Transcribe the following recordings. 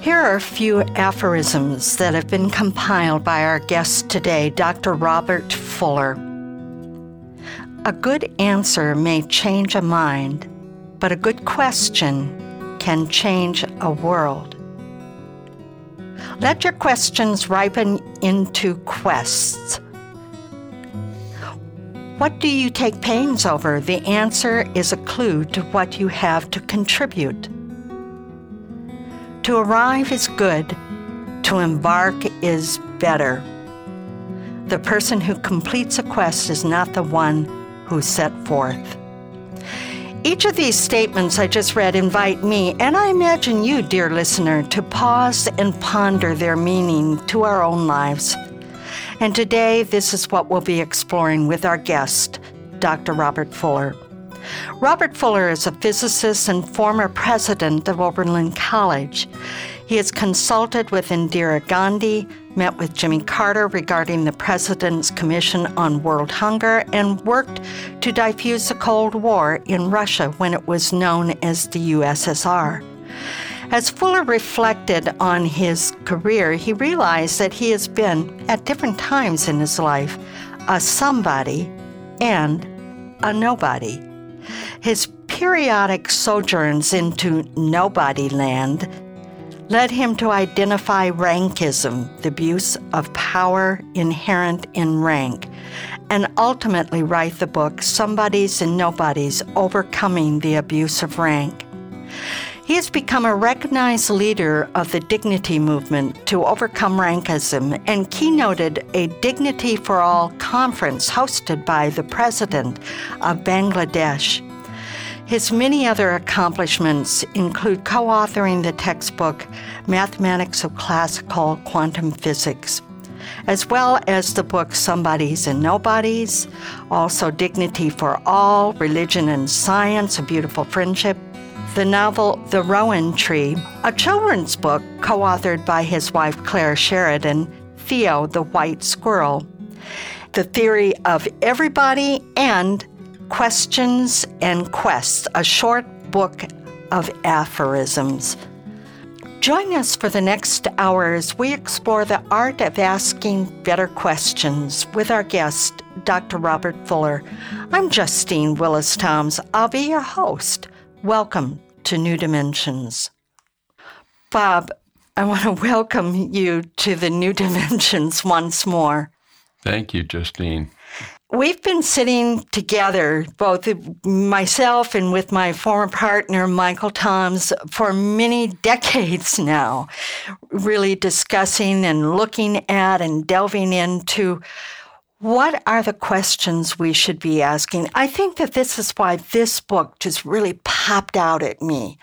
Here are a few aphorisms that have been compiled by our guest today, Dr. Robert Fuller. A good answer may change a mind, but a good question can change a world. Let your questions ripen into quests. What do you take pains over? The answer is a clue to what you have to contribute. To arrive is good, to embark is better. The person who completes a quest is not the one who set forth. Each of these statements I just read invite me, and I imagine you, dear listener, to pause and ponder their meaning to our own lives. And today, this is what we'll be exploring with our guest, Dr. Robert Fuller. Robert Fuller is a physicist and former president of Oberlin College. He has consulted with Indira Gandhi, met with Jimmy Carter regarding the President's Commission on World Hunger, and worked to defuse the Cold War in Russia when it was known as the USSR. As Fuller reflected on his career, he realized that he has been, at different times in his life, a somebody and a nobody. His periodic sojourns into Nobody Land led him to identify rankism, the abuse of power inherent in rank, and ultimately write the book Somebodies and Nobodies, Overcoming the Abuse of Rank. He has become a recognized leader of the dignity movement to overcome rankism and keynoted a Dignity for All conference hosted by the President of Bangladesh. His many other accomplishments include co-authoring the textbook Mathematics of Classical Quantum Physics, as well as the book Somebodies and Nobodies, also Dignity for All, Religion and Science, A Beautiful Friendship, the novel The Rowan Tree, a children's book co-authored by his wife Claire Sheridan, Theo the White Squirrel, The Theory of Everybody, and Questions and Quests, a short book of aphorisms. Join us for the next hour as we explore the art of asking better questions with our guest, Dr. Robert Fuller. I'm Justine Willis-Toms. I'll be your host. Welcome to New Dimensions. Bob, I want to welcome you to the New Dimensions once more. Thank you, Justine. We've been sitting together, both myself and with my former partner, Michael Toms, for many decades now, really discussing and looking at and delving into what are the questions we should be asking? I think that this is why this book just really popped out at me,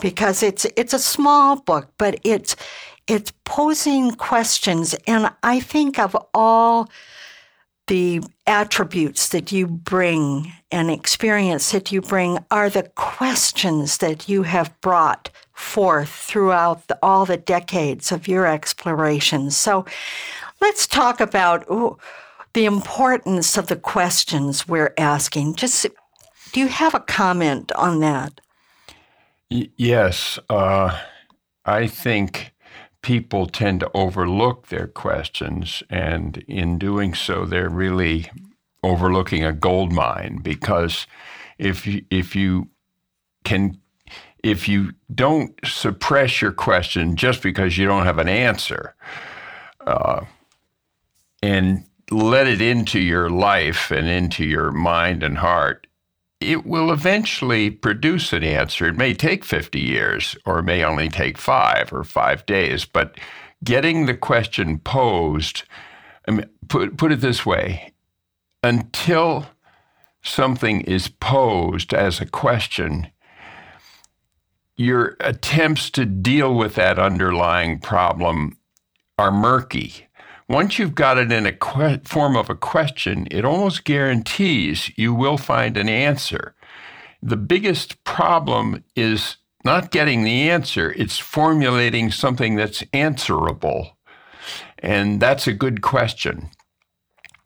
because it's a small book, but it's posing questions. And I think of all the attributes that you bring and experience that you bring are the questions that you have brought forth throughout all the decades of your exploration. So let's talk about the importance of the questions we're asking. Just, do you have a comment on that? Yes. I think people tend to overlook their questions, and in doing so, they're really overlooking a gold mine, because if you don't suppress your question just because you don't have an answer, and let it into your life and into your mind and heart, it will eventually produce an answer. It may take 50 years, or it may only take 5 or 5 days, but getting the question posed, I mean, put it this way, until something is posed as a question, your attempts to deal with that underlying problem are murky. Once you've got it in a form of a question, it almost guarantees you will find an answer. The biggest problem is not getting the answer, it's formulating something that's answerable. And that's a good question.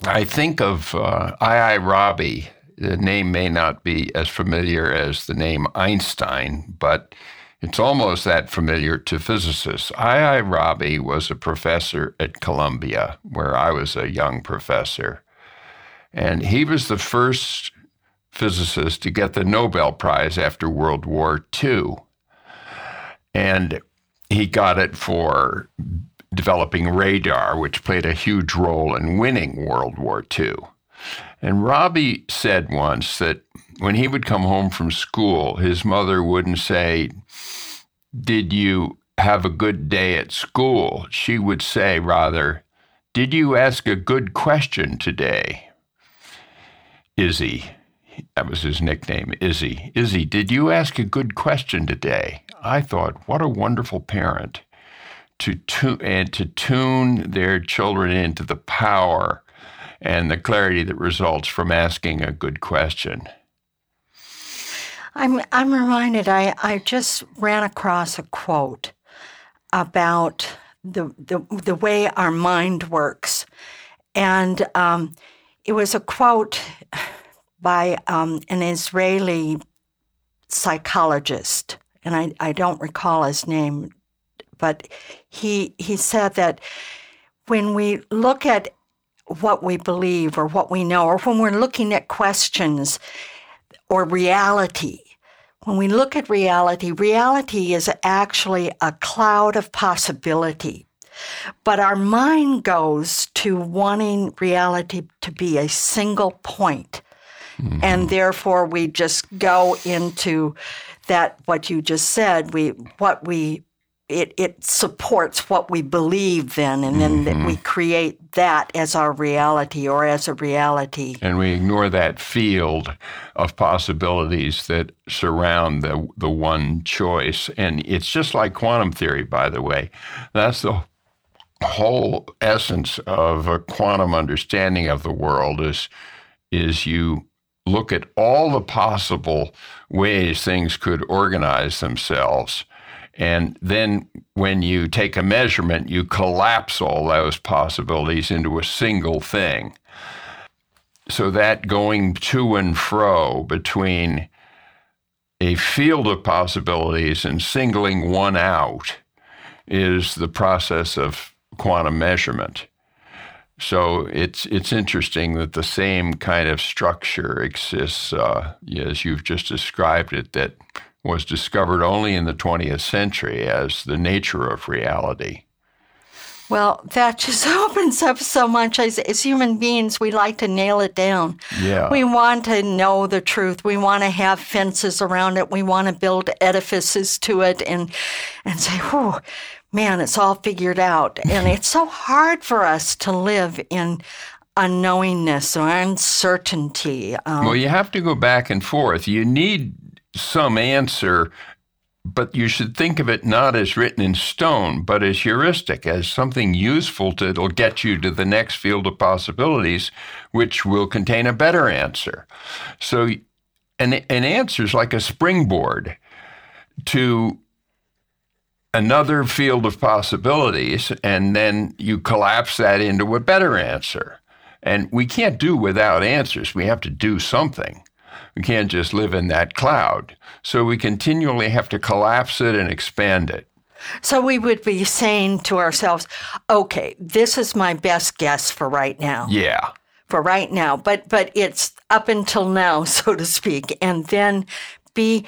I think of I.I. Rabi. The name may not be as familiar as the name Einstein, but it's almost that familiar to physicists. I.I. Rabi was a professor at Columbia, where I was a young professor. And he was the first physicist to get the Nobel Prize after World War II. And he got it for developing radar, which played a huge role in winning World War II. And Robbie said once that when he would come home from school, his mother wouldn't say, "Did you have a good day at school?" She would say rather, "Did you ask a good question today, Izzy?" That was his nickname, Izzy. "Izzy, did you ask a good question today?" I thought, what a wonderful parent to tune their children into the power and the clarity that results from asking a good question. I'm reminded, I just ran across a quote about the way our mind works. And it was a quote by an Israeli psychologist, and I don't recall his name, but he said that when we look at what we believe or what we know, or when we're looking at questions or reality. When we look at reality, reality is actually a cloud of possibility. But our mind goes to wanting reality to be a single point. Mm-hmm. And therefore we just go into that, what you just said, it supports what we believe then, and then mm-hmm. we create that as our reality or as a reality. And we ignore that field of possibilities that surround the one choice. And it's just like quantum theory, by the way. That's the whole essence of a quantum understanding of the world is you look at all the possible ways things could organize themselves. And then when you take a measurement, you collapse all those possibilities into a single thing. So that going to and fro between a field of possibilities and singling one out is the process of quantum measurement. So it's interesting that the same kind of structure exists, as you've just described it, that was discovered only in the 20th century as the nature of reality. Well, that just opens up so much. As human beings, we like to nail it down. Yeah. We want to know the truth. We want to have fences around it. We want to build edifices to it and say, oh, man, it's all figured out. And it's so hard for us to live in unknowingness or uncertainty. Well, you have to go back and forth. You need some answer, but you should think of it not as written in stone, but as heuristic, as something useful that'll get you to the next field of possibilities, which will contain a better answer. So an answer is like a springboard to another field of possibilities, and then you collapse that into a better answer. And we can't do without answers. We have to do something. We can't just live in that cloud. So we continually have to collapse it and expand it. So we would be saying to ourselves, okay, this is my best guess for right now. Yeah. for right now, but it's up until now, so to speak, and then be.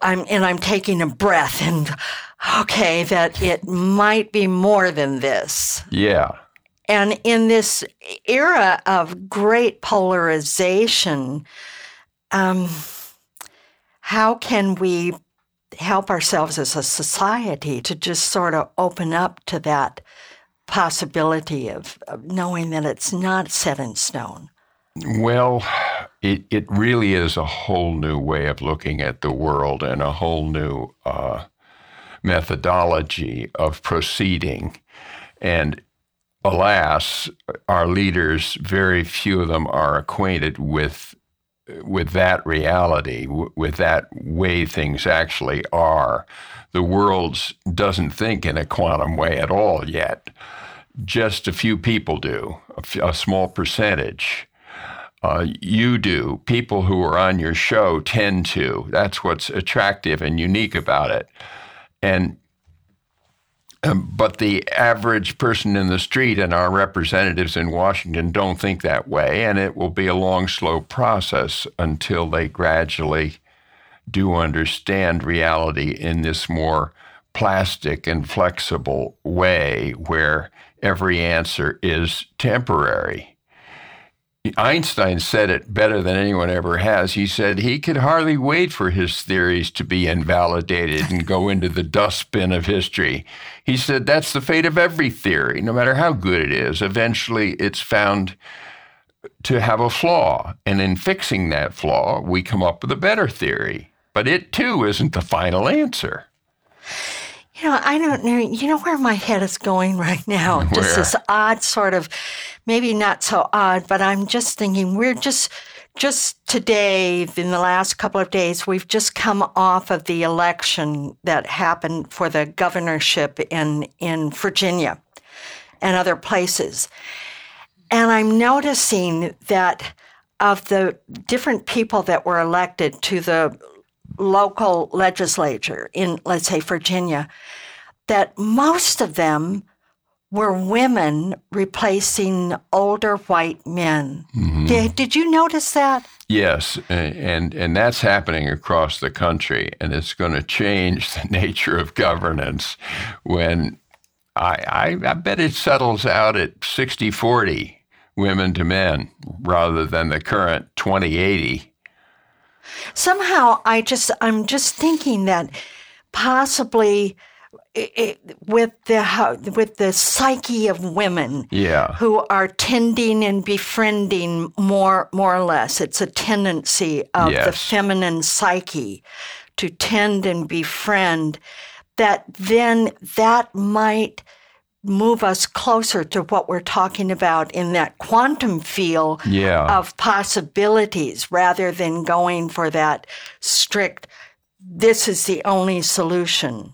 I'm taking a breath and okay, that it might be more than this. Yeah. And in this era of great polarization, how can we help ourselves as a society to just sort of open up to that possibility of knowing that it's not set in stone? Well, it really is a whole new way of looking at the world and a whole new methodology of proceeding. And alas, our leaders, very few of them are acquainted with that reality, with that way things actually are. The world doesn't think in a quantum way at all yet. Just a few people do, a small percentage. You do. People who are on your show tend to. That's what's attractive and unique about it. And but the average person in the street and our representatives in Washington don't think that way, and it will be a long, slow process until they gradually do understand reality in this more plastic and flexible way where every answer is temporary. Einstein said it better than anyone ever has. He said he could hardly wait for his theories to be invalidated and go into the dustbin of history. He said that's the fate of every theory, no matter how good it is. Eventually, it's found to have a flaw, and in fixing that flaw, we come up with a better theory. But it, too, isn't the final answer. You know, I don't know. You know where my head is going right now? Where? Just this odd sort of, maybe not so odd, but I'm just thinking we're just today, in the last couple of days, we've just come off of the election that happened for the governorship in Virginia and other places. And I'm noticing that of the different people that were elected to the local legislature in, let's say, Virginia, that most of them were women replacing older white men. Mm-hmm. Did you notice that? Yes, and that's happening across the country, and it's going to change the nature of governance when I bet it settles out at 60-40 women to men rather than the current 20-80. Somehow, I'm just thinking that possibly with the psyche of women, yeah, who are tending and befriending more or less, it's a tendency of, yes, the feminine psyche to tend and befriend. That then that might move us closer to what we're talking about in that quantum feel, yeah, of possibilities rather than going for that strict, this is the only solution.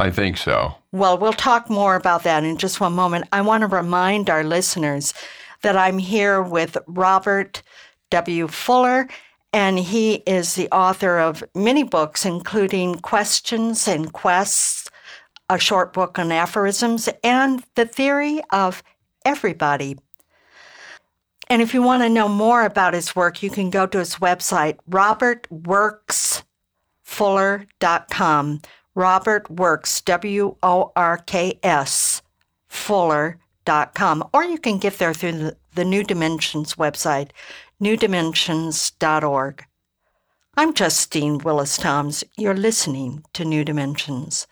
I think so. Well, we'll talk more about that in just one moment. I want to remind our listeners that I'm here with Robert W. Fuller, and he is the author of many books, including Questions and Quests, a short book on aphorisms, and The Theory of Everybody. And if you want to know more about his work, you can go to his website, robertworksfuller.com. Robert Works, W-O-R-K-S, fuller.com. Or you can get there through the New Dimensions website, newdimensions.org. I'm Justine Willis-Toms. You're listening to New Dimensions.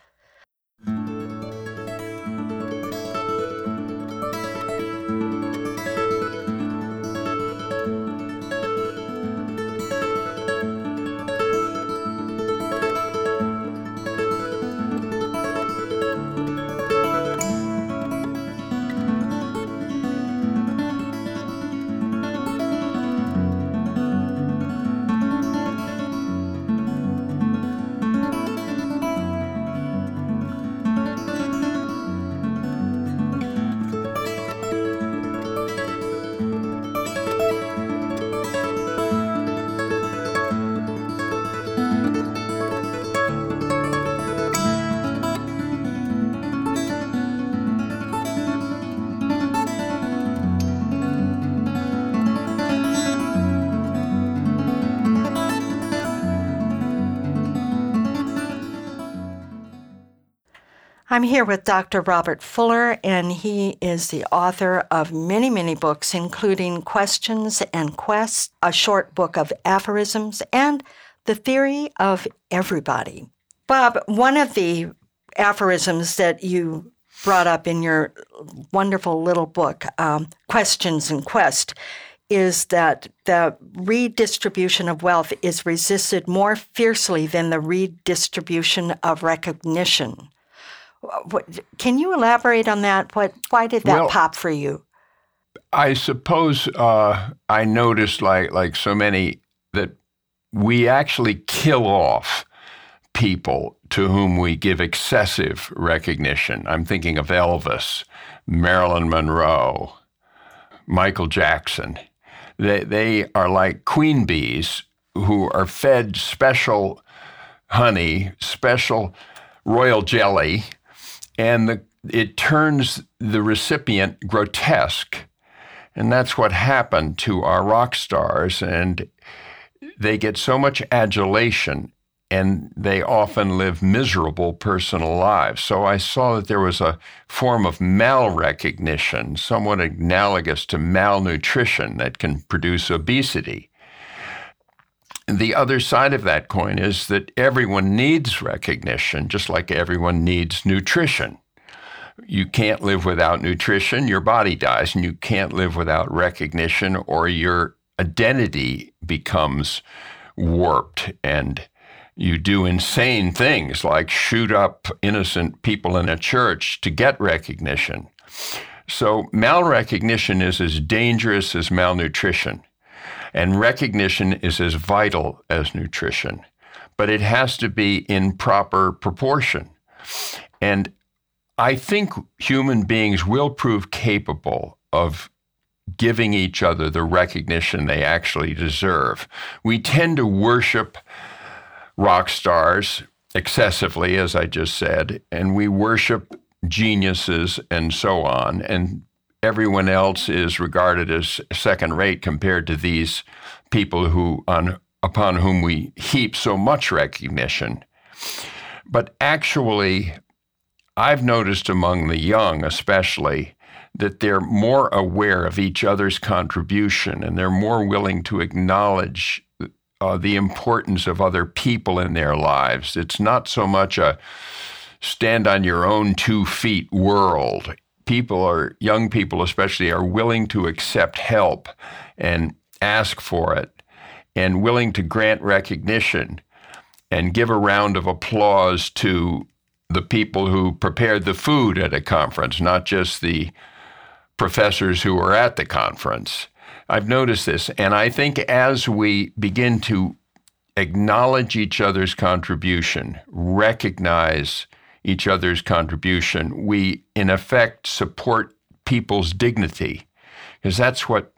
I'm here with Dr. Robert Fuller, and he is the author of many, many books, including Questions and Quests, a short book of aphorisms, and The Theory of Everybody. Bob, one of the aphorisms that you brought up in your wonderful little book, Questions and Quests, is that the redistribution of wealth is resisted more fiercely than the redistribution of recognition. Can you elaborate on that? Why did that pop for you? I suppose I noticed, like so many, that we actually kill off people to whom we give excessive recognition. I'm thinking of Elvis, Marilyn Monroe, Michael Jackson. They are like queen bees who are fed special honey, special royal jelly, and it turns the recipient grotesque. And that's what happened to our rock stars. And they get so much adulation, and they often live miserable personal lives. So I saw that there was a form of malrecognition, somewhat analogous to malnutrition, that can produce obesity. The other side of that coin is that everyone needs recognition, just like everyone needs nutrition. You can't live without nutrition, your body dies, and you can't live without recognition, or your identity becomes warped, and you do insane things like shoot up innocent people in a church to get recognition. So malrecognition is as dangerous as malnutrition. And recognition is as vital as nutrition, but it has to be in proper proportion. And I think human beings will prove capable of giving each other the recognition they actually deserve. We tend to worship rock stars excessively, as I just said, and we worship geniuses and so on, and everyone else is regarded as second rate compared to these people upon whom we heap so much recognition. But actually, I've noticed among the young especially that they're more aware of each other's contribution, and they're more willing to acknowledge the importance of other people in their lives. It's not so much a stand on your own 2 feet world. Young people especially, are willing to accept help and ask for it, and willing to grant recognition and give a round of applause to the people who prepared the food at a conference, not just the professors who were at the conference. I've noticed this, and I think as we begin to acknowledge each other's contribution, recognize each other's contribution, we, in effect, support people's dignity, because that's what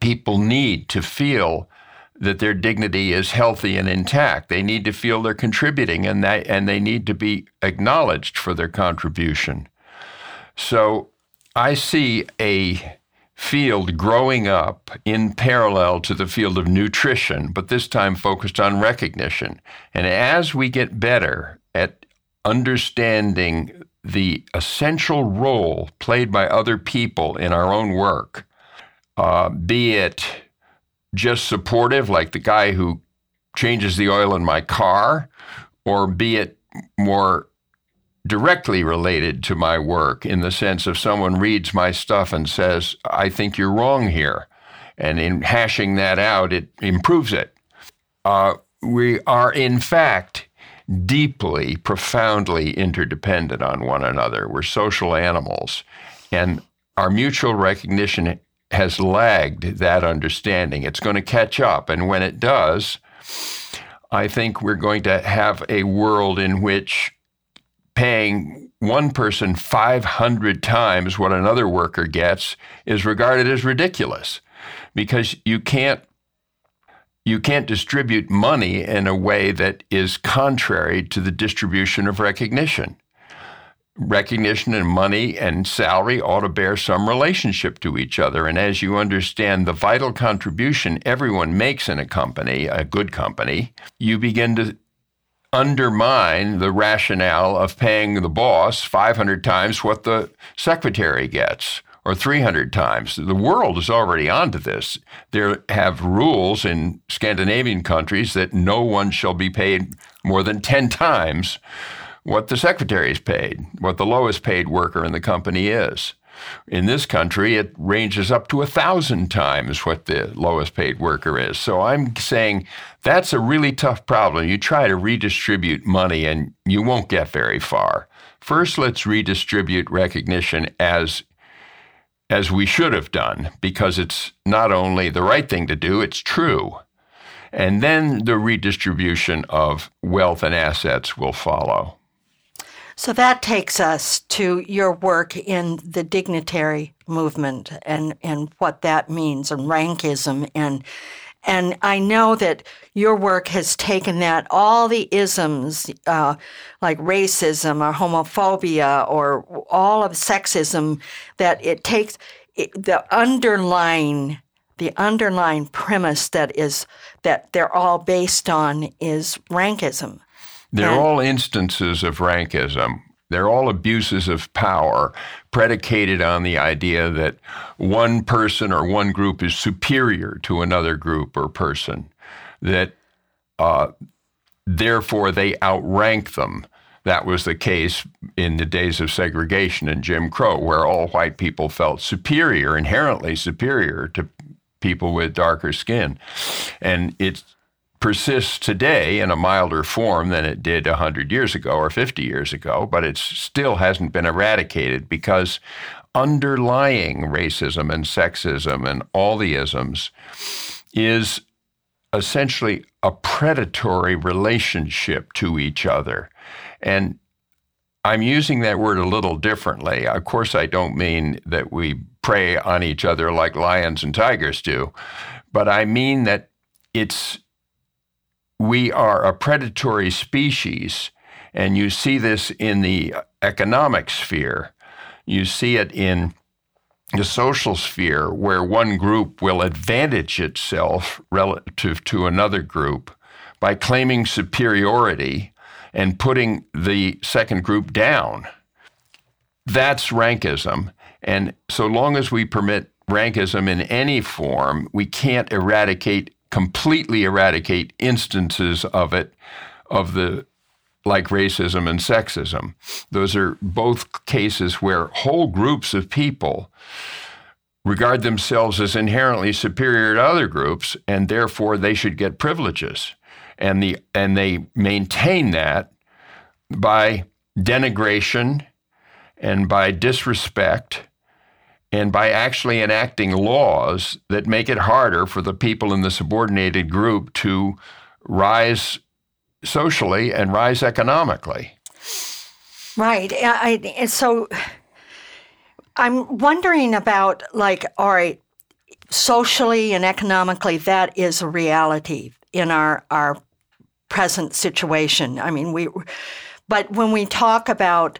people need to feel, that their dignity is healthy and intact. They need to feel they're contributing, and they need to be acknowledged for their contribution. So I see a field growing up in parallel to the field of nutrition, but this time focused on recognition. And as we get better at understanding the essential role played by other people in our own work, be it just supportive, like the guy who changes the oil in my car, or be it more directly related to my work in the sense of someone reads my stuff and says, I think you're wrong here. And in hashing that out, it improves it. We are, in fact, deeply, profoundly interdependent on one another. We're social animals, and our mutual recognition has lagged that understanding. It's going to catch up, and when it does, I think we're going to have a world in which paying one person 500 times what another worker gets is regarded as ridiculous, because you can't distribute money in a way that is contrary to the distribution of recognition. Recognition and money and salary ought to bear some relationship to each other. And as you understand the vital contribution everyone makes in a company, a good company, you begin to undermine the rationale of paying the boss 500 times what the secretary gets, or 300 times. The world is already onto this. They have rules in Scandinavian countries that no one shall be paid more than 10 times what the secretary is paid, what the lowest paid worker in the company is. In this country, it ranges up to 1,000 times what the lowest paid worker is. So I'm saying that's a really tough problem. You try to redistribute money and you won't get very far. First, let's redistribute recognition as we should have done, because it's not only the right thing to do, it's true. And then the redistribution of wealth and assets will follow. So that takes us to your work in the dignitary movement and what that means, and rankism. And I know that your work has taken that, all the isms, like racism or homophobia or all of sexism, that it takes the underlying premise that they're all based on is rankism. They're all instances of rankism. They're all abuses of power predicated on the idea that one person or one group is superior to another group or person, that therefore they outrank them. That was the case in the days of segregation in Jim Crow, where all white people felt superior, inherently superior to people with darker skin. And it's persists today in a milder form than it did 100 years ago or 50 years ago, but it still hasn't been eradicated, because underlying racism and sexism and all the isms is essentially a predatory relationship to each other. And I'm using that word a little differently. Of course, I don't mean that we prey on each other like lions and tigers do, but I mean that we are a predatory species, and you see this in the economic sphere. You see it in the social sphere, where one group will advantage itself relative to another group by claiming superiority and putting the second group down. That's rankism, and so long as we permit rankism in any form, we can't completely eradicate instances of it, like racism and sexism. Those are both cases where whole groups of people regard themselves as inherently superior to other groups, and therefore they should get privileges. And they maintain that by denigration and by disrespect, and by actually enacting laws that make it harder for the people in the subordinated group to rise socially and rise economically. Right. So I'm wondering about, all right, socially and economically, that is a reality in our present situation. I mean, but when we talk about,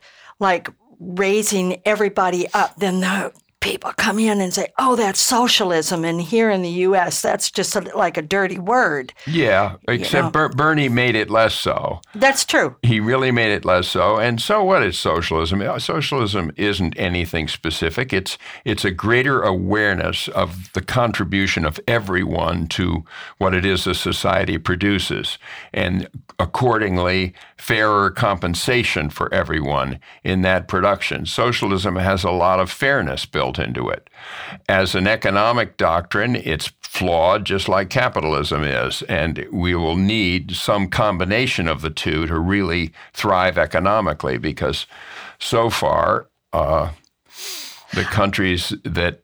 raising everybody up, then people come in and say, oh, that's socialism. And here in the U.S., that's just a dirty word. Yeah, except Bernie made it less so. That's true. He really made it less so. And so what is socialism? Socialism isn't anything specific. It's a greater awareness of the contribution of everyone to what it is a society produces, and accordingly, fairer compensation for everyone in that production. Socialism has a lot of fairness built into it. As an economic doctrine, it's flawed, just like capitalism is, and we will need some combination of the two to really thrive economically, because so far, the countries that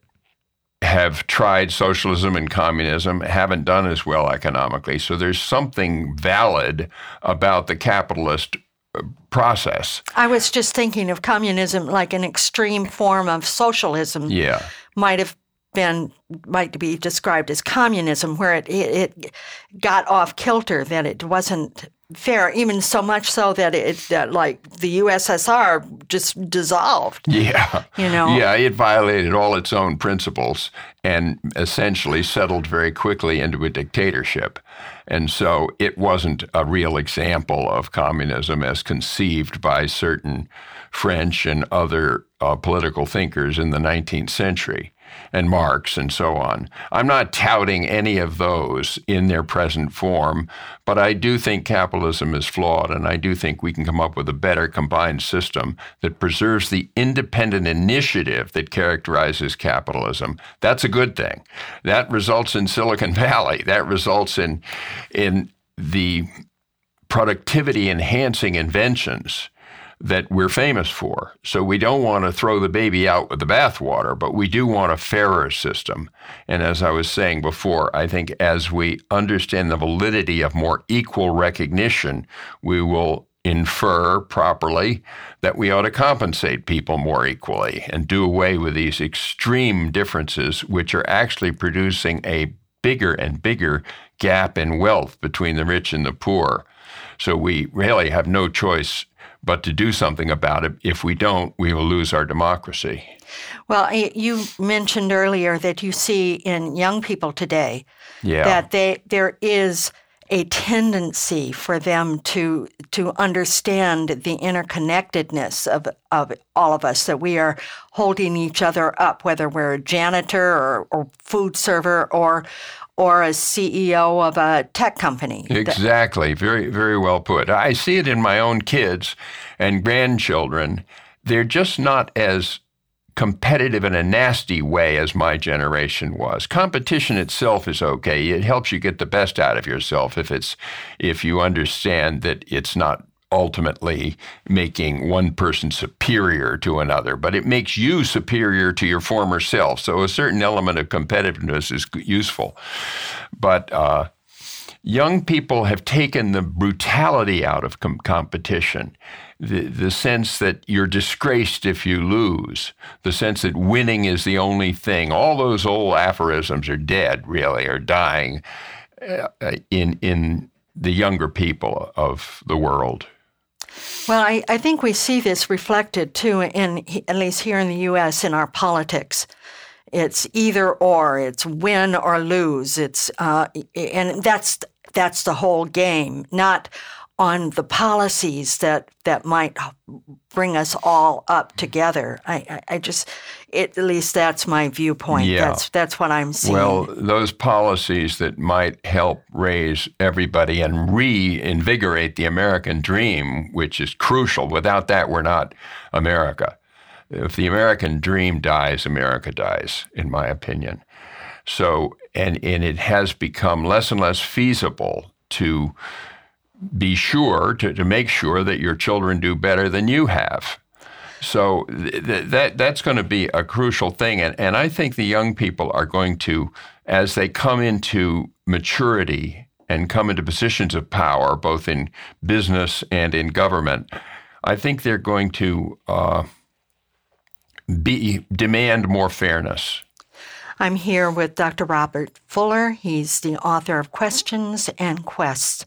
have tried socialism and communism haven't done as well economically. So there's something valid about the capitalist process. I was just thinking of communism, an extreme form of socialism. Yeah, might be described as communism, where it got off kilter, that it wasn't fair, even so much so that the USSR just dissolved. Yeah. You know? Yeah, it violated all its own principles and essentially settled very quickly into a dictatorship. And so it wasn't a real example of communism as conceived by certain French and other political thinkers in the 19th century, and Marx and so on. I'm not touting any of those in their present form, but I do think capitalism is flawed, and I do think we can come up with a better combined system that preserves the independent initiative that characterizes capitalism. That's a good thing. That results in Silicon Valley. That results in the productivity-enhancing inventions that we're famous for. So we don't want to throw the baby out with the bathwater, but we do want a fairer system. And as I was saying before, I think as we understand the validity of more equal recognition, we will infer properly that we ought to compensate people more equally and do away with these extreme differences, which are actually producing a bigger and bigger gap in wealth between the rich and the poor. So we really have no choice but to do something about it. If we don't, we will lose our democracy. Well, you mentioned earlier that you see in young people today that there is a tendency for them to understand the interconnectedness of all of us, that we are holding each other up, whether we're a janitor or food server or a CEO of a tech company. Exactly. Very, very well put. I see it in my own kids and grandchildren. They're just not as competitive in a nasty way as my generation was. Competition itself is okay. It helps you get the best out of yourself if you understand that it's not ultimately making one person superior to another, but it makes you superior to your former self. So a certain element of competitiveness is useful. But young people have taken the brutality out of competition, the sense that you're disgraced if you lose, the sense that winning is the only thing. All those old aphorisms are dead, really, are dying in the younger people of the world. Well, I think we see this reflected, too, in at least here in the U.S. in our politics. It's either or. It's win or lose. It's and that's the whole game, not on the policies that might bring us all up together. I just, at least that's my viewpoint. Yeah. That's what I'm seeing. Well, those policies that might help raise everybody and reinvigorate the American dream, which is crucial. Without that, we're not America. If the American dream dies, America dies, in my opinion. So, and it has become less and less feasible to be sure to make sure that your children do better than you have. So that's going to be a crucial thing. And I think the young people are going to, as they come into maturity and come into positions of power, both in business and in government, I think they're going to demand more fairness. I'm here with Dr. Robert Fuller. He's the author of Questions and Quests.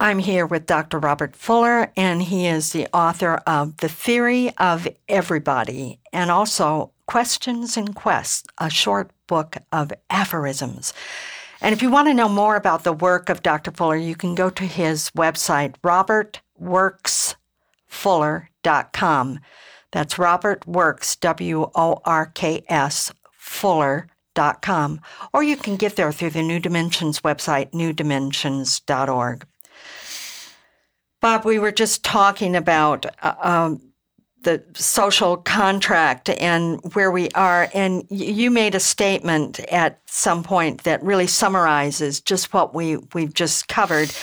I'm here with Dr. Robert Fuller, and he is the author of The Theory of Everybody, and also Questions and Quests, a short book of aphorisms. And if you want to know more about the work of Dr. Fuller, you can go to his website, robertworksfuller.com. That's Robert Works, W-O-R-K-S, Fuller.com. Or you can get there through the New Dimensions website, newdimensions.org. Bob, we were just talking about the social contract and where we are. And you made a statement at some point that really summarizes just what we've just covered.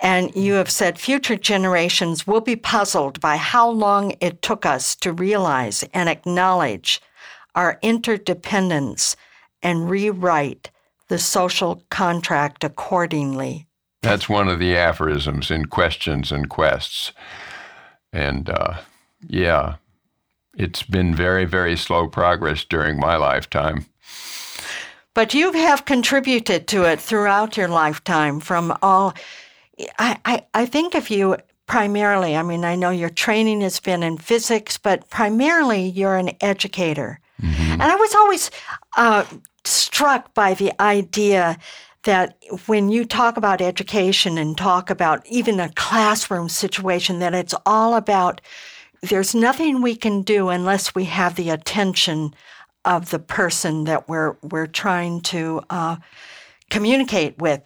And you have said future generations will be puzzled by how long it took us to realize and acknowledge our interdependence and rewrite the social contract accordingly. That's one of the aphorisms in Questions and Quests. And yeah, it's been very, very slow progress during my lifetime. But you have contributed to it throughout your lifetime from all... I think of you primarily, I mean, I know your training has been in physics, but primarily you're an educator. Mm-hmm. And I was always struck by the idea that when you talk about education and talk about even a classroom situation, that it's all about there's nothing we can do unless we have the attention of the person that we're trying to communicate with.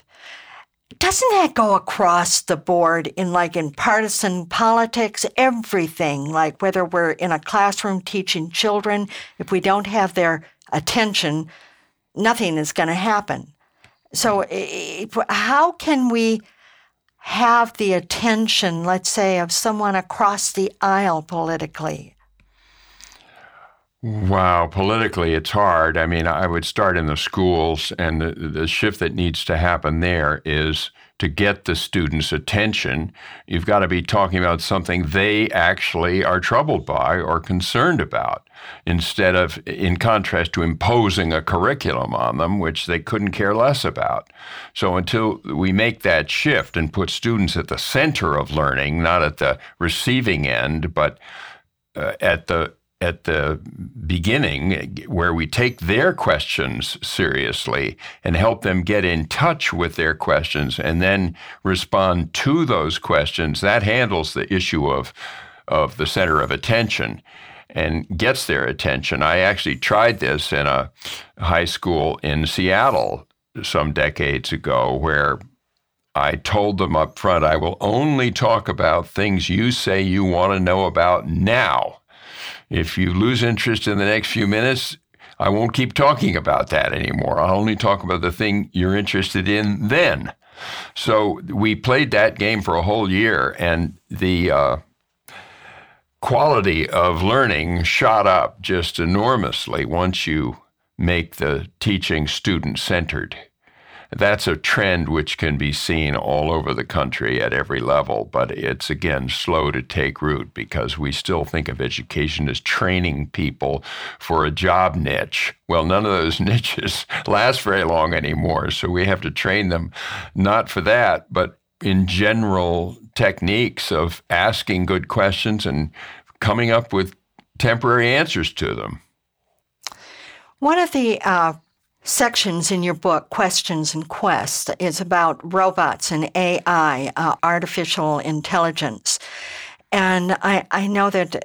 Doesn't that go across the board in partisan politics, everything, like whether we're in a classroom teaching children, if we don't have their attention, nothing is going to happen. So how can we have the attention, let's say, of someone across the aisle politically? Wow, politically, it's hard. I mean, I would start in the schools, and the shift that needs to happen there is to get the students' attention. You've got to be talking about something they actually are troubled by or concerned about, instead of, in contrast to imposing a curriculum on them, which they couldn't care less about. So until we make that shift and put students at the center of learning, not at the receiving end, but at the beginning, where we take their questions seriously and help them get in touch with their questions and then respond to those questions, that handles the issue of the center of attention and gets their attention. I actually tried this in a high school in Seattle some decades ago, where I told them up front, I will only talk about things you say you want to know about now. If you lose interest in the next few minutes, I won't keep talking about that anymore. I'll only talk about the thing you're interested in then. So we played that game for a whole year, and the quality of learning shot up just enormously once you make the teaching student-centered. That's a trend which can be seen all over the country at every level, but it's, again, slow to take root because we still think of education as training people for a job niche. Well, none of those niches last very long anymore, so we have to train them not for that, but in general techniques of asking good questions and coming up with temporary answers to them. One of the sections in your book, Questions and Quests, is about robots and AI, artificial intelligence. And I know that,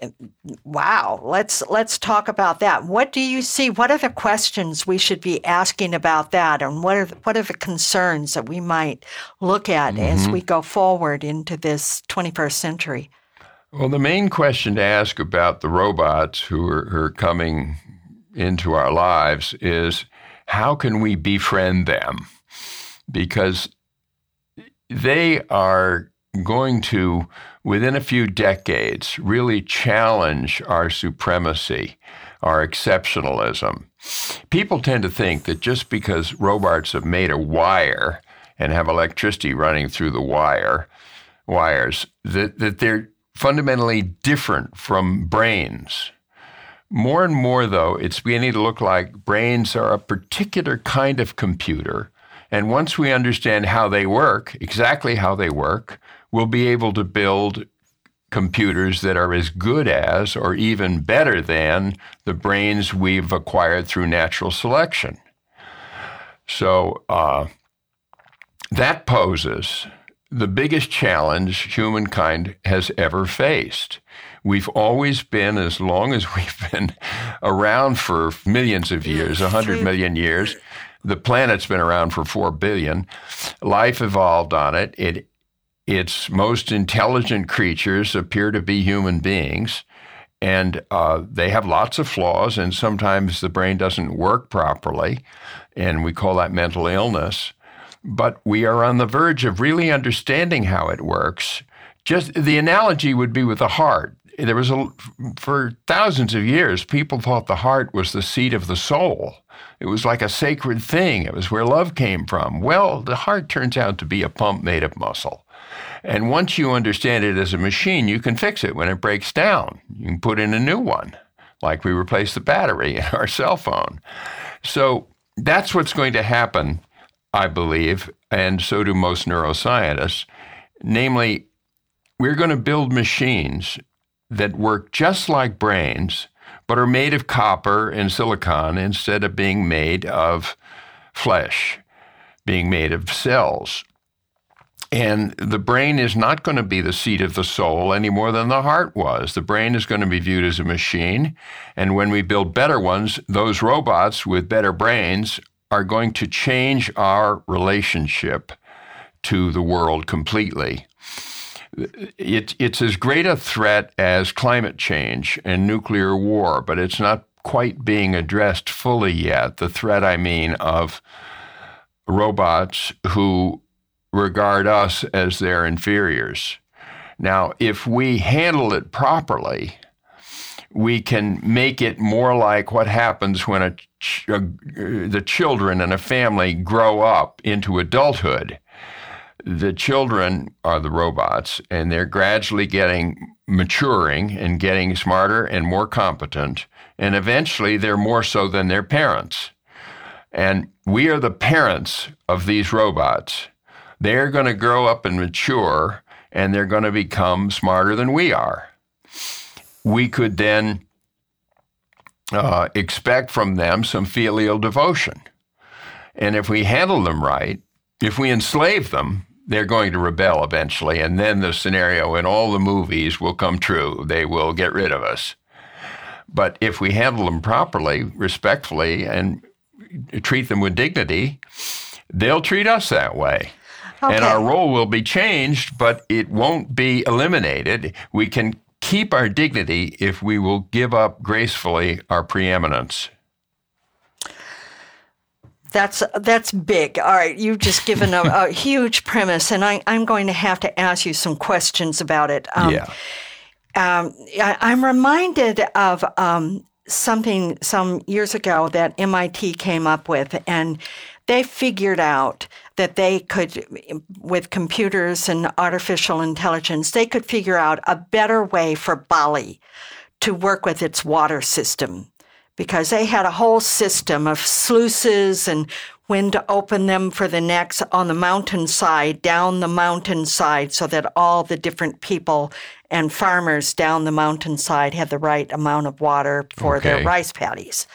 wow, let's talk about that. What do you see? What are the questions we should be asking about that? And what are the concerns that we might look at as we go forward into this 21st century? Well, the main question to ask about the robots who are coming into our lives is, how can we befriend them? Because they are going to, within a few decades, really challenge our supremacy, our exceptionalism. People tend to think that just because robots have made a wire and have electricity running through the wires, that they're fundamentally different from brains. More and more, though, it's beginning to look like brains are a particular kind of computer. And once we understand how they work, exactly how they work, we'll be able to build computers that are as good as or even better than the brains we've acquired through natural selection. So that poses the biggest challenge humankind has ever faced. We've always been, as long as we've been around for millions of years, 100 million years, the planet's been around for 4 billion, life evolved on it. Its most intelligent creatures appear to be human beings, And they have lots of flaws, and sometimes the brain doesn't work properly, and we call that mental illness. But we are on the verge of really understanding how it works. Just the analogy would be with the heart. There was for thousands of years, people thought the heart was the seat of the soul. It was like a sacred thing. It was where love came from. Well, the heart turns out to be a pump made of muscle. And once you understand it as a machine, you can fix it when it breaks down. You can put in a new one, like we replace the battery in our cell phone. So that's what's going to happen, I believe, and so do most neuroscientists. Namely, we're going to build machines that work just like brains, but are made of copper and silicon instead of being made of flesh, being made of cells. And the brain is not going to be the seat of the soul any more than the heart was. The brain is going to be viewed as a machine. And when we build better ones, those robots with better brains are going to change our relationship to the world completely. It's as great a threat as climate change and nuclear war, but it's not quite being addressed fully yet. The threat, I mean, of robots who regard us as their inferiors. Now, if we handle it properly, we can make it more like what happens when the children in a family grow up into adulthood. The children are the robots, and they're gradually maturing and getting smarter and more competent, and eventually they're more so than their parents. And we are the parents of these robots. They're going to grow up and mature, and they're going to become smarter than we are. We could then expect from them some filial devotion. And if we handle them right, if we enslave them, they're going to rebel eventually, and then the scenario in all the movies will come true. They will get rid of us. But if we handle them properly, respectfully, and treat them with dignity, they'll treat us that way. Okay. And our role will be changed, but it won't be eliminated. We can keep our dignity if we will give up gracefully our preeminence. That's big. All right, you've just given a huge premise, and I'm going to have to ask you some questions about it. I'm reminded of something some years ago that MIT came up with, and they figured out that they could, with computers and artificial intelligence, they could figure out a better way for Bali to work with its water system, because they had a whole system of sluices and when to open them for the next on the mountainside, down the mountainside, so that all the different people and farmers down the mountainside had the right amount of water for their rice paddies.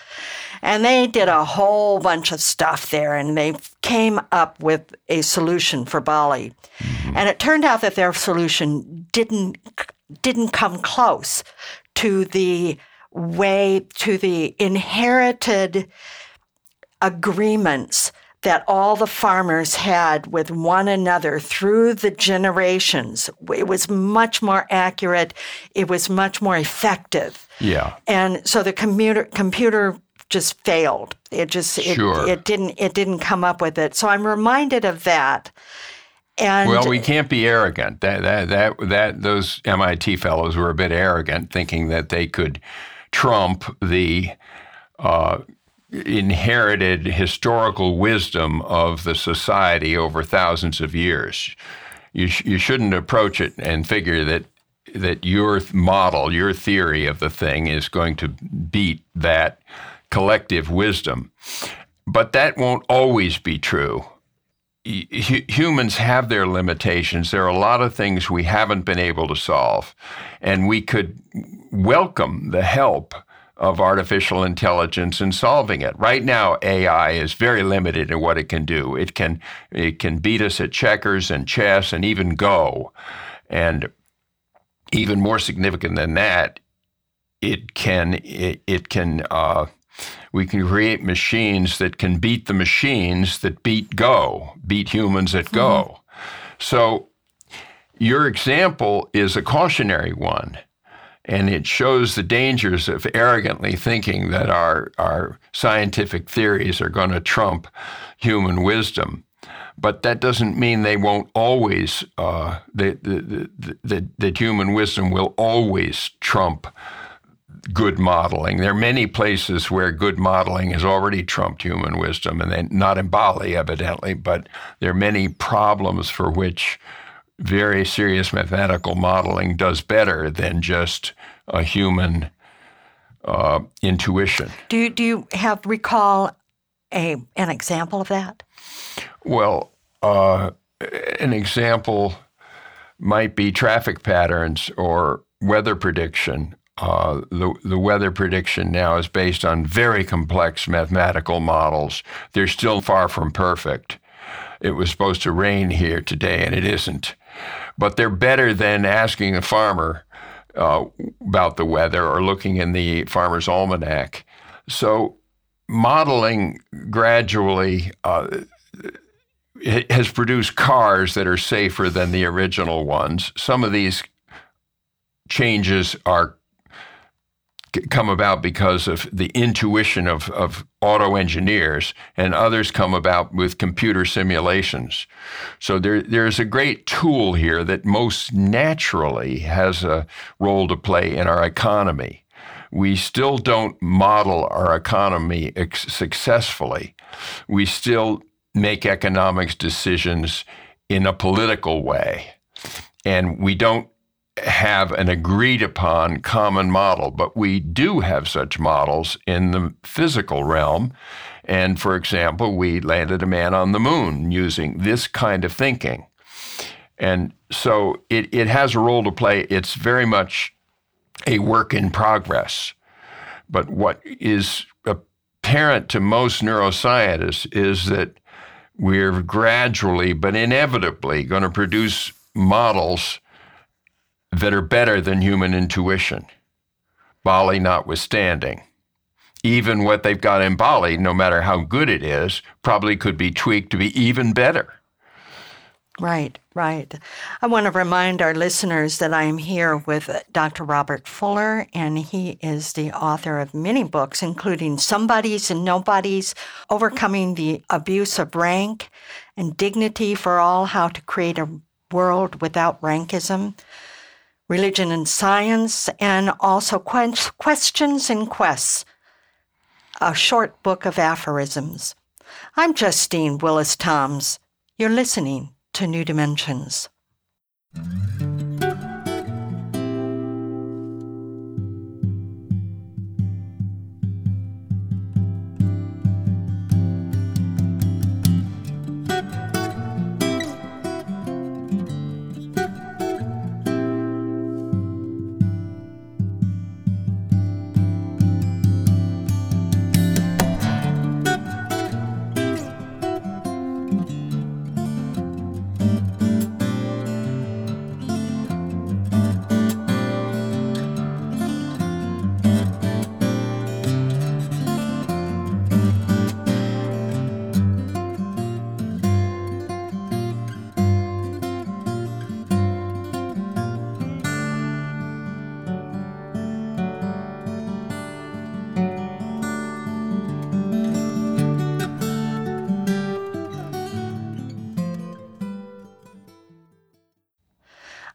And they did a whole bunch of stuff there, and they came up with a solution for Bali. Mm-hmm. And it turned out that their solution didn't come close to the way, to the inherited agreements that all the farmers had with one another through the generations. It was much more accurate. It was much more effective. Yeah. And so the computer just failed. It didn't come up with it. So I'm reminded of that. And well, we can't be arrogant. Those MIT fellows were a bit arrogant, thinking that they could trump the inherited historical wisdom of the society over thousands of years. You shouldn't approach it and figure that your model, your theory of the thing is going to beat that collective wisdom. But that won't always be true. Humans have their limitations. There are a lot of things we haven't been able to solve, and we could welcome the help of artificial intelligence in solving it. Right now, AI is very limited in what it can do. It can beat us at checkers and chess and even Go. And even more significant than that, we can create machines that can beat the machines that beat humans at Go. Mm-hmm. So your example is a cautionary one. And it shows the dangers of arrogantly thinking that our scientific theories are going to trump human wisdom. But that doesn't mean they won't always, that human wisdom will always trump good modeling. There are many places where good modeling has already trumped human wisdom, and then not in Bali, evidently, but there are many problems for which very serious mathematical modeling does better than just a human intuition. Do you recall an example of that? Well, an example might be traffic patterns or weather prediction. The weather prediction now is based on very complex mathematical models. They're still far from perfect. It was supposed to rain here today, and it isn't. But they're better than asking a farmer about the weather or looking in the farmer's almanac. So modeling gradually has produced cars that are safer than the original ones. Some of these changes are come about because of the intuition of auto engineers, and others come about with computer simulations. So there's a great tool here that most naturally has a role to play in our economy. We still don't model our economy successfully. We still make economics decisions in a political way, and we don't have an agreed upon common model, but we do have such models in the physical realm. And for example, we landed a man on the moon using this kind of thinking. And so it has a role to play. It's very much a work in progress. But what is apparent to most neuroscientists is that we're gradually but inevitably going to produce models that are better than human intuition, Bali notwithstanding. Even what they've got in Bali, no matter how good it is, probably could be tweaked to be even better. Right, right. I want to remind our listeners that I am here with Dr. Robert Fuller, and he is the author of many books, including Somebodies and Nobodies, Overcoming the Abuse of Rank, and Dignity for All, How to Create a World Without Rankism, Religion and Science, and also Questions and Quests, a short book of aphorisms. I'm Justine Willis-Toms. You're listening to New Dimensions.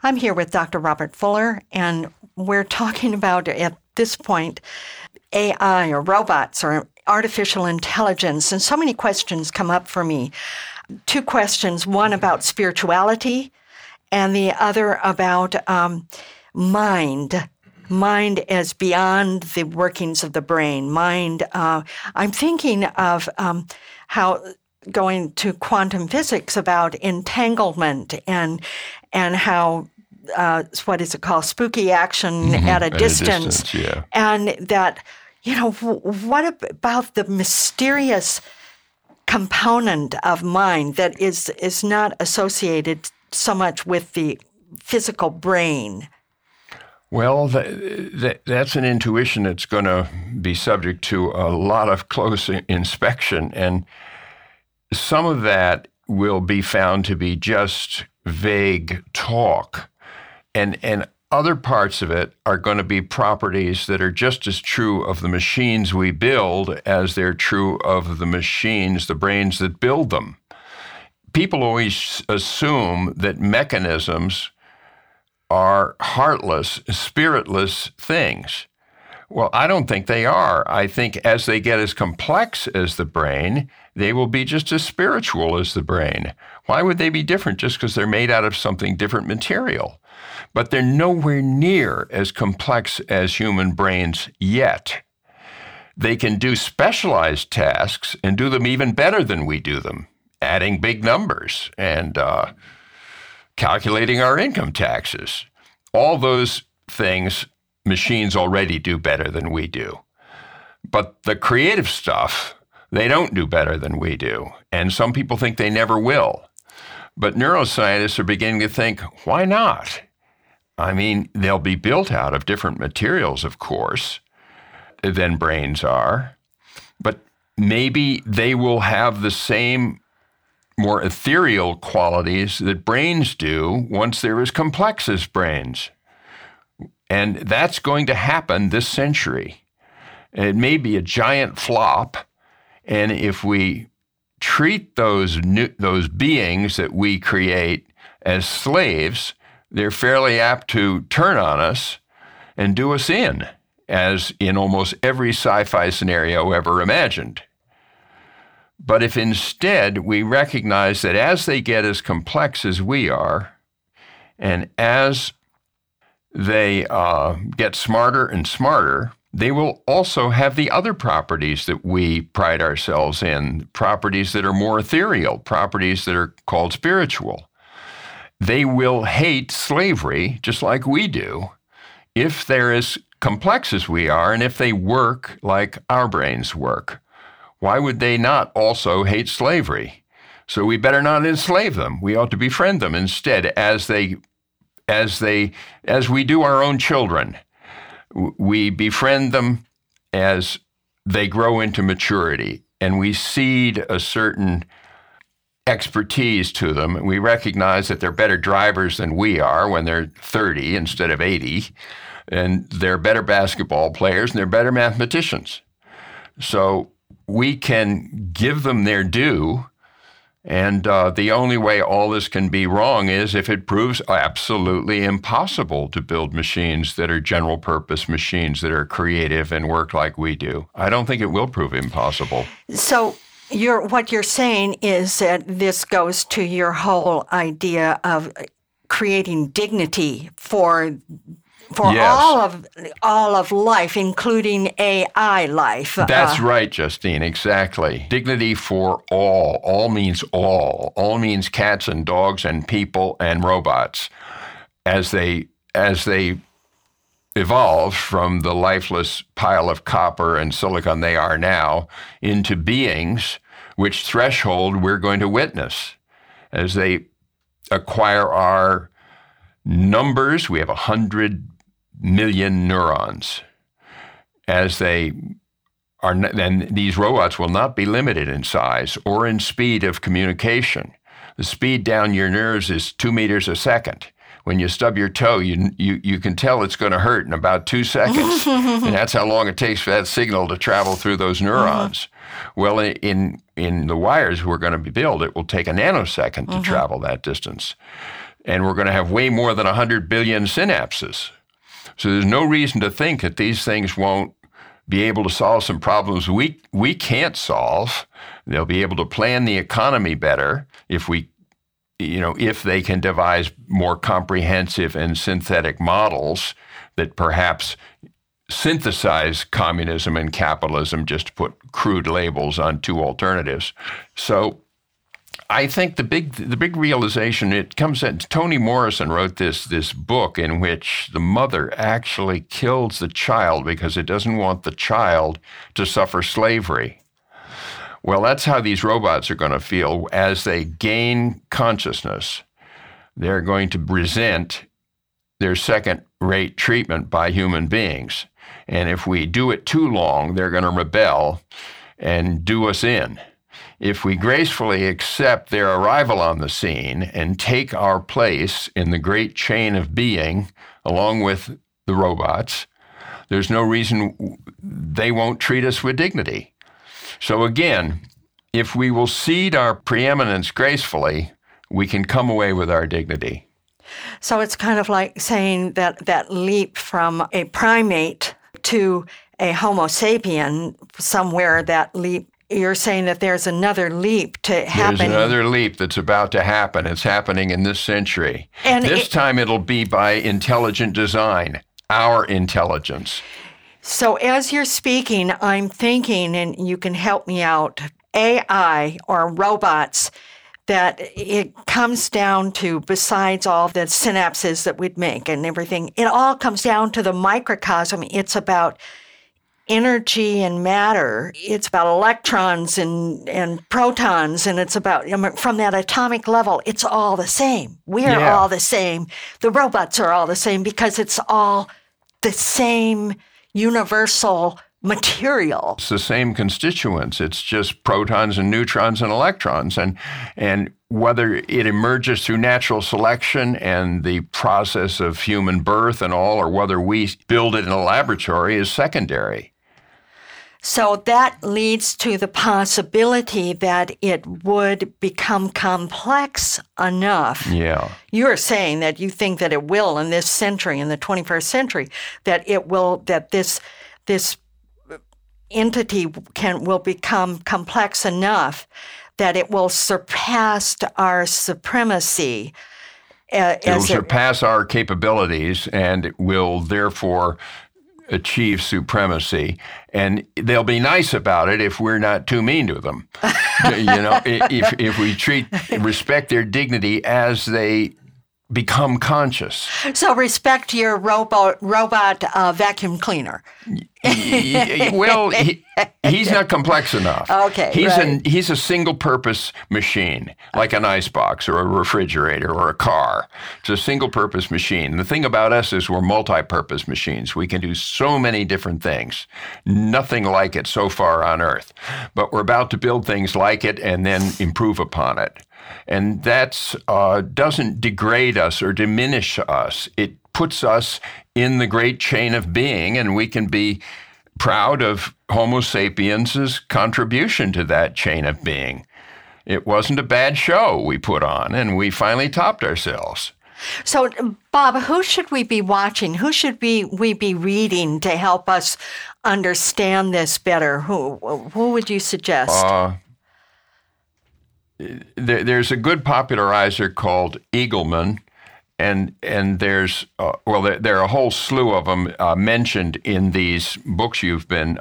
I'm here with Dr. Robert Fuller, and we're talking about, at this point, AI or robots or artificial intelligence. And so many questions come up for me. Two questions, one about spirituality and the other about mind. Mind as beyond the workings of the brain. Mind, I'm thinking of how going to quantum physics about entanglement and how what is it called? Spooky action at a distance. Yeah. And that, what about the mysterious component of mind that is not associated so much with the physical brain? Well, that's an intuition that's going to be subject to a lot of close inspection. And some of that will be found to be just vague talk, and Other parts of it are going to be properties that are just as true of the machines we build as they're true of the machines, the brains that build them. People always assume that mechanisms are heartless, spiritless things. Well, I don't think they are. I think as they get as complex as the brain, they will be just as spiritual as the brain. Why would they be different just because they're made out of something different material? But they're nowhere near as complex as human brains yet. They can do specialized tasks and do them even better than we do them, adding big numbers and calculating our income taxes. All those things machines already do better than we do. But the creative stuff, they don't do better than we do. And some people think they never will. But neuroscientists are beginning to think, why not? I mean, they'll be built out of different materials, of course, than brains are. But maybe they will have the same more ethereal qualities that brains do once they're as complex as brains. And that's going to happen this century. It may be a giant flop, and if we treat those beings that we create as slaves, they're fairly apt to turn on us and do us in, as in almost every sci-fi scenario ever imagined. But if instead we recognize that as they get as complex as we are, and as they get smarter and smarter, they will also have the other properties that we pride ourselves in, properties that are more ethereal, properties that are called spiritual. They will hate slavery just like we do if they're as complex as we are and if they work like our brains work. Why would they not also hate slavery? So we better not enslave them. We ought to befriend them instead as we do our own children. We befriend them as they grow into maturity, and we cede a certain expertise to them. We recognize that they're better drivers than we are when they're 30 instead of 80, and they're better basketball players, and they're better mathematicians. So we can give them their due, and the only way all this can be wrong is if it proves absolutely impossible to build machines that are general purpose machines that are creative and work like we do. I don't think it will prove impossible. So what you're saying is that this goes to your whole idea of creating dignity for yes. all of life, including AI life. That's right, Justine, exactly. Dignity for all. All means all. All means cats and dogs and people and robots as they evolve from the lifeless pile of copper and silicon they are now into beings which threshold we're going to witness as they acquire our numbers. We have 100 million neurons. As they are, then these robots will not be limited in size or in speed of communication. The speed down your nerves is 2 meters a second. When you stub your toe, you can tell it's going to hurt in about 2 seconds, and that's how long it takes for that signal to travel through those neurons. Mm-hmm. Well, in the wires we're going to build, it will take a nanosecond to travel that distance, and we're going to have way more than 100 billion synapses. So there's no reason to think that these things won't be able to solve some problems we can't solve. They'll be able to plan the economy better if they can devise more comprehensive and synthetic models that perhaps synthesize communism and capitalism, just to put crude labels on two alternatives. So I think the big realization, it comes that Toni Morrison wrote this book in which the mother actually kills the child because it doesn't want the child to suffer slavery. Well, that's how these robots are going to feel as they gain consciousness. They're going to resent their second-rate treatment by human beings. And if we do it too long, they're going to rebel and do us in. if we gracefully accept their arrival on the scene and take our place in the great chain of being along with the robots, there's no reason they won't treat us with dignity. So again, if we will cede our preeminence gracefully, we can come away with our dignity. So it's kind of like saying that that leap from a primate to a Homo sapien, somewhere that leap, you're saying that there's another leap to happen. There's another leap that's about to happen. It's happening in this century. And this time it'll be by intelligent design, our intelligence. So as you're speaking, I'm thinking, and you can help me out, AI or robots, that it comes down to, besides all the synapses that we'd make and everything, it all comes down to the microcosm. It's about energy and matter. It's about electrons and protons, and it's about, from that atomic level, it's all the same. We are all the same. The robots are all the same because it's all the same universal material. It's the same constituents. It's just protons and neutrons and electrons. And whether it emerges through natural selection and the process of human birth and all, or whether we build it in a laboratory is secondary. So that leads to the possibility that it would become complex enough. Yeah. You're saying that you think that it will in this century, in the 21st century, that it will, that this entity will become complex enough that it will surpass our supremacy. It will surpass our capabilities and will therefore achieve supremacy. And they'll be nice about it if we're not too mean to them. If we respect their dignity as they become conscious. So respect your robot vacuum cleaner. Well, he's not complex enough. Okay, he's a single-purpose machine, like an icebox or a refrigerator or a car. It's a single-purpose machine. The thing about us is we're multi-purpose machines. We can do so many different things. Nothing like it so far on Earth. But we're about to build things like it and then improve upon it. And that doesn't degrade us or diminish us. It puts us in the great chain of being, and we can be proud of Homo sapiens' contribution to that chain of being. It wasn't a bad show we put on, and we finally topped ourselves. So, Bob, who should we be watching? Who should we be reading to help us understand this better? Who would you suggest? There's a good popularizer called Eagleman, and there's there are a whole slew of them mentioned in these books you've been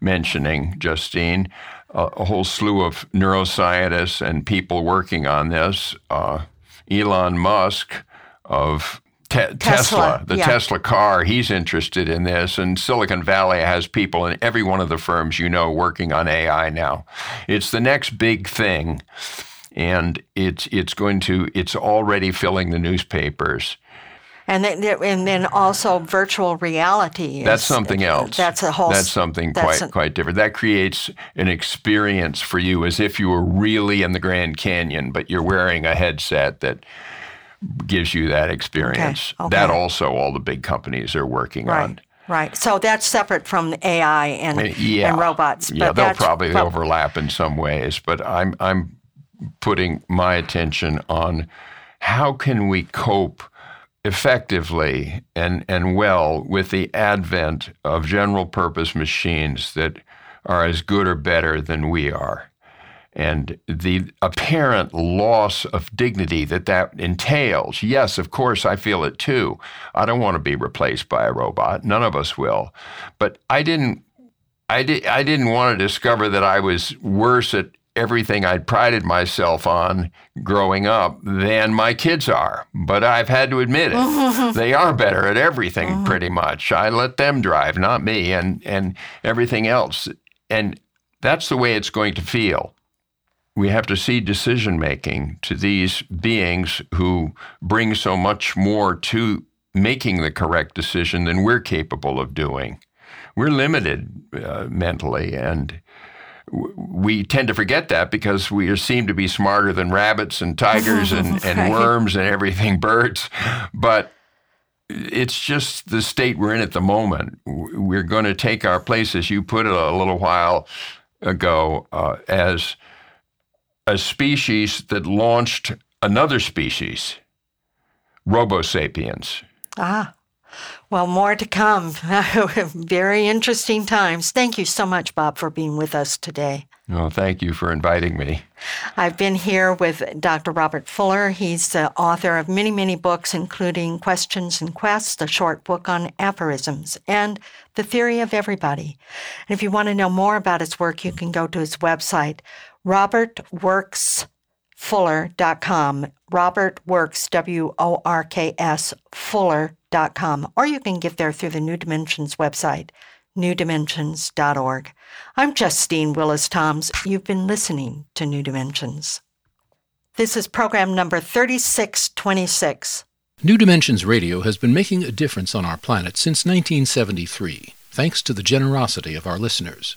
mentioning, Justine. A whole slew of neuroscientists and people working on this. Elon Musk of Tesla, Tesla car, he's interested in this. And Silicon Valley has people in every one of the firms working on AI now. It's the next big thing. And it's already filling the newspapers. And then also virtual reality. That's something else. That's quite different. That creates an experience for you as if you were really in the Grand Canyon, but you're wearing a headset that gives you that experience. Okay. That also all the big companies are working on. Right. So that's separate from AI and robots. Yeah, but they'll probably overlap in some ways, but I'm putting my attention on how can we cope effectively and well with the advent of general purpose machines that are as good or better than we are. And the apparent loss of dignity that entails. Yes, of course, I feel it too. I don't want to be replaced by a robot. None of us will. But I didn't want to discover that I was worse at everything I'd prided myself on growing up than my kids are. But I've had to admit it. They are better at everything, pretty much. I let them drive, not me, and everything else. And that's the way it's going to feel. We have to cede decision-making to these beings who bring so much more to making the correct decision than we're capable of doing. We're limited mentally, and we tend to forget that because we seem to be smarter than rabbits and tigers and, and worms and everything, birds. But it's just the state we're in at the moment. We're going to take our place, as you put it a little while ago, as a species that launched another species, Robo sapiens. Ah, well, more to come. Very interesting times. Thank you so much, Bob, for being with us today. Well, thank you for inviting me. I've been here with Dr. Robert Fuller. He's the author of many, many books, including Questions and Quests, a short book on aphorisms, and The Theory of Everybody. And if you want to know more about his work, you can go to his website, robertworksfuller.com, robertworks, W-O-R-K-S, fuller.com, or you can get there through the New Dimensions website, newdimensions.org. I'm Justine Willis-Toms. You've been listening to New Dimensions. This is program number 3626. New Dimensions Radio has been making a difference on our planet since 1973, thanks to the generosity of our listeners.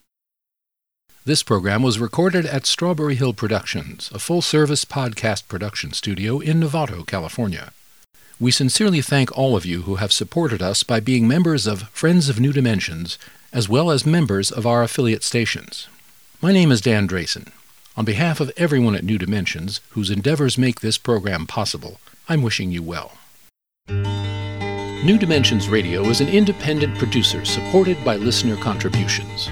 This program was recorded at Strawberry Hill Productions, a full-service podcast production studio in Novato, California. We sincerely thank all of you who have supported us by being members of Friends of New Dimensions, as well as members of our affiliate stations. My name is Dan Drayson. On behalf of everyone at New Dimensions, whose endeavors make this program possible, I'm wishing you well. New Dimensions Radio is an independent producer supported by listener contributions.